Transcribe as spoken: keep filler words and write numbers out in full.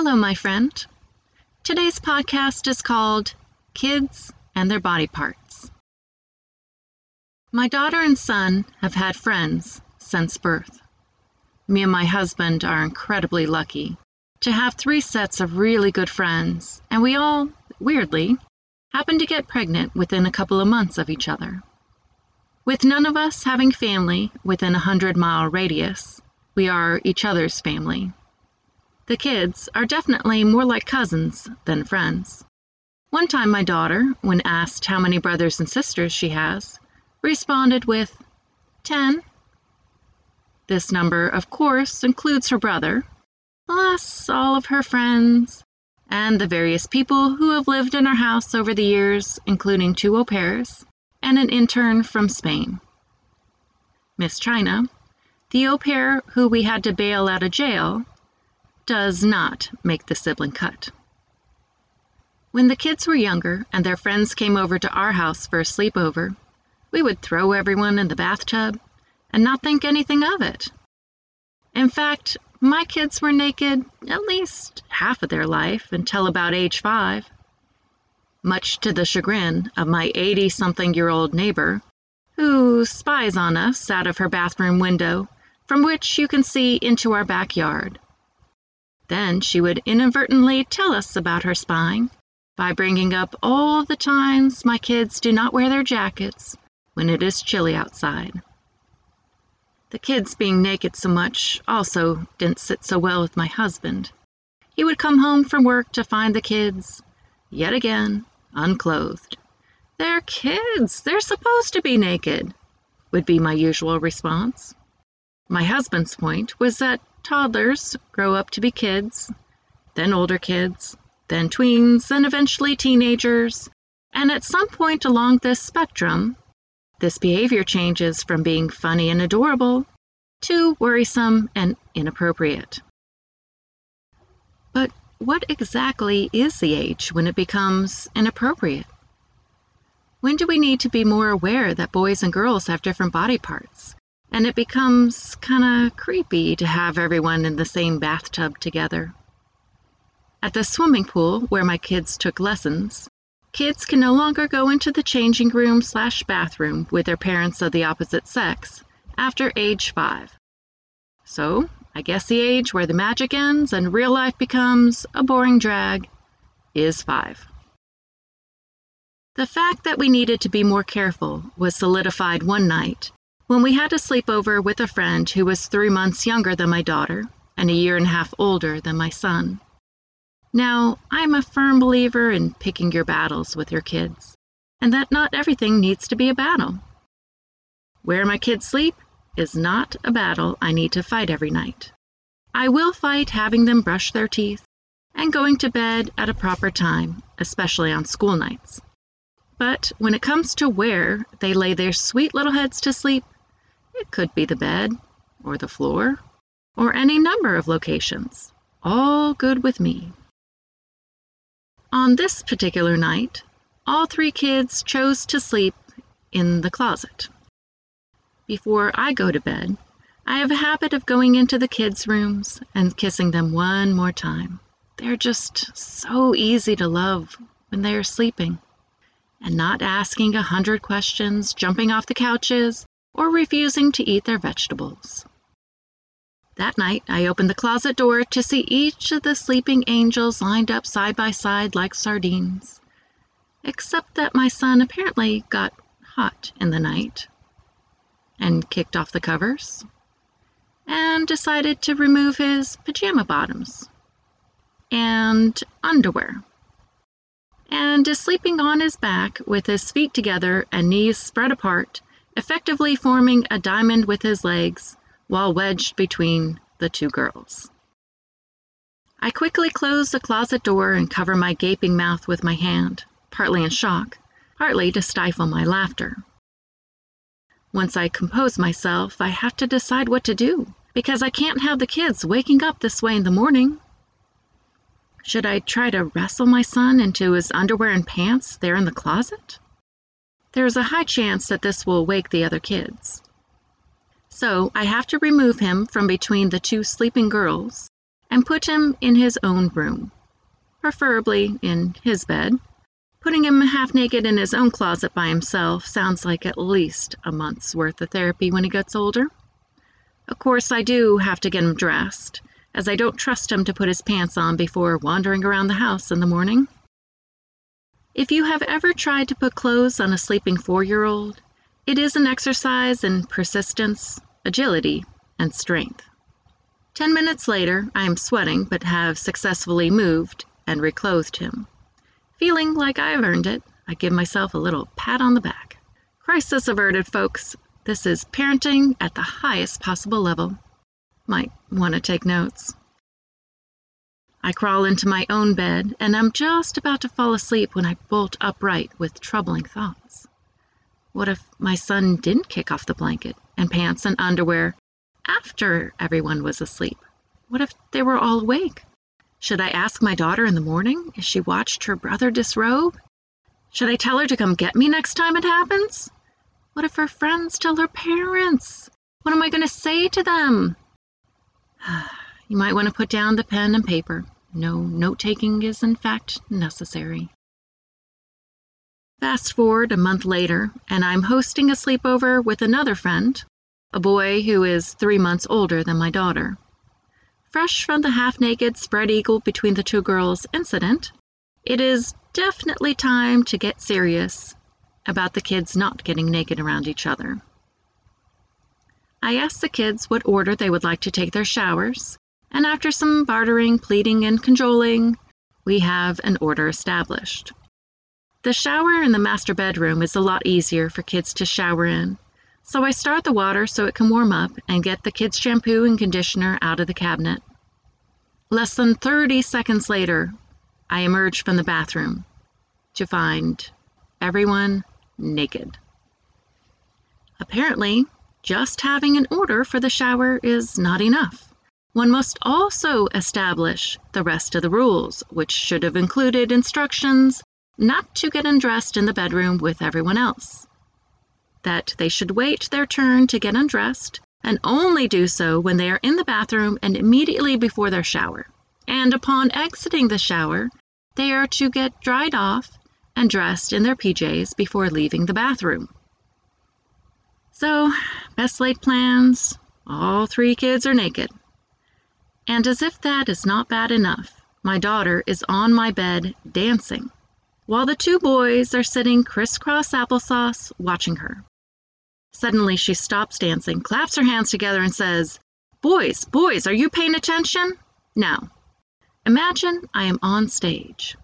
Hello, my friend. Today's podcast is called Kids and Their Body Parts. My daughter and son have had friends since birth. Me and my husband are incredibly lucky to have three sets of really good friends, and we all, weirdly, happen to get pregnant within a couple of months of each other. With none of us having family within a hundred-mile radius, we are each other's family. The kids are definitely more like cousins than friends. One time my daughter, when asked how many brothers and sisters she has, responded with ten. This number, of course, includes her brother, plus all of her friends, and the various people who have lived in our house over the years, including two au pairs and an intern from Spain. Miss China, the au pair who we had to bail out of jail, does not make the sibling cut. When the kids were younger and their friends came over to our house for a sleepover, we would throw everyone in the bathtub and not think anything of it. In fact, my kids were naked at least half of their life until about age five, much to the chagrin of my eighty-something-year-old neighbor, who spies on us out of her bathroom window, from which you can see into our backyard. Then she would inadvertently tell us about her spying by bringing up all the times my kids do not wear their jackets when it is chilly outside. The kids being naked so much also didn't sit so well with my husband. He would come home from work to find the kids, yet again, unclothed. "They're kids. They're supposed to be naked," would be my usual response. My husband's point was that toddlers grow up to be kids, then older kids, then tweens, and eventually teenagers, and at some point along this spectrum, this behavior changes from being funny and adorable to worrisome and inappropriate. But what exactly is the age when it becomes inappropriate? When do we need to be more aware that boys and girls have different body parts? And it becomes kinda creepy to have everyone in the same bathtub together. At the swimming pool where my kids took lessons, kids can no longer go into the changing room slash bathroom with their parents of the opposite sex after age five. So, I guess the age where the magic ends and real life becomes a boring drag is five. The fact that we needed to be more careful was solidified one night when we had a sleepover with a friend who was three months younger than my daughter and a year and a half older than my son. Now, I'm a firm believer in picking your battles with your kids, and that not everything needs to be a battle. Where my kids sleep is not a battle I need to fight every night. I will fight having them brush their teeth and going to bed at a proper time, especially on school nights. But when it comes to where they lay their sweet little heads to sleep, it could be the bed, or the floor, or any number of locations. All good with me. On this particular night, all three kids chose to sleep in the closet. Before I go to bed, I have a habit of going into the kids' rooms and kissing them one more time. They're just so easy to love when they are sleeping, and not asking a hundred questions, jumping off the couches, or refusing to eat their vegetables. That night, I opened the closet door to see each of the sleeping angels lined up side by side like sardines, except that my son apparently got hot in the night and kicked off the covers and decided to remove his pajama bottoms and underwear, and is sleeping on his back with his feet together and knees spread apart, effectively forming a diamond with his legs while wedged between the two girls. I quickly close the closet door and cover my gaping mouth with my hand, partly in shock, partly to stifle my laughter. Once I compose myself, I have to decide what to do, because I can't have the kids waking up this way in the morning. Should I try to wrestle my son into his underwear and pants there in the closet? There's a high chance that this will wake the other kids. So I have to remove him from between the two sleeping girls and put him in his own room, preferably in his bed. Putting him half-naked in his own closet by himself sounds like at least a month's worth of therapy when he gets older. Of course, I do have to get him dressed, as I don't trust him to put his pants on before wandering around the house in the morning. If you have ever tried to put clothes on a sleeping four-year-old, it is an exercise in persistence, agility, and strength. Ten minutes later, I am sweating but have successfully moved and reclothed him. Feeling like I've earned it, I give myself a little pat on the back. Crisis averted, folks. This is parenting at the highest possible level. Might want to take notes. I crawl into my own bed, and I'm just about to fall asleep when I bolt upright with troubling thoughts. What if my son didn't kick off the blanket and pants and underwear after everyone was asleep? What if they were all awake? Should I ask my daughter in the morning as she watched her brother disrobe? Should I tell her to come get me next time it happens? What if her friends tell her parents? What am I going to say to them? You might want to put down the pen and paper. No note-taking is, in fact, necessary. Fast forward a month later, and I'm hosting a sleepover with another friend, a boy who is three months older than my daughter. Fresh from the half-naked spread eagle between the two girls incident, it is definitely time to get serious about the kids not getting naked around each other. I asked the kids what order they would like to take their showers, and after some bartering, pleading, and cajoling, we have an order established. The shower in the master bedroom is a lot easier for kids to shower in, so I start the water so it can warm up and get the kids' shampoo and conditioner out of the cabinet. Less than thirty seconds later, I emerge from the bathroom to find everyone naked. Apparently, just having an order for the shower is not enough. One must also establish the rest of the rules, which should have included instructions not to get undressed in the bedroom with everyone else, that they should wait their turn to get undressed and only do so when they are in the bathroom and immediately before their shower. And upon exiting the shower, they are to get dried off and dressed in their P Js before leaving the bathroom. So, best laid plans, all three kids are naked. And as if that is not bad enough, my daughter is on my bed dancing, while the two boys are sitting crisscross applesauce watching her. Suddenly she stops dancing, claps her hands together, and says, "Boys, boys, are you paying attention?" Now, imagine I am on stage.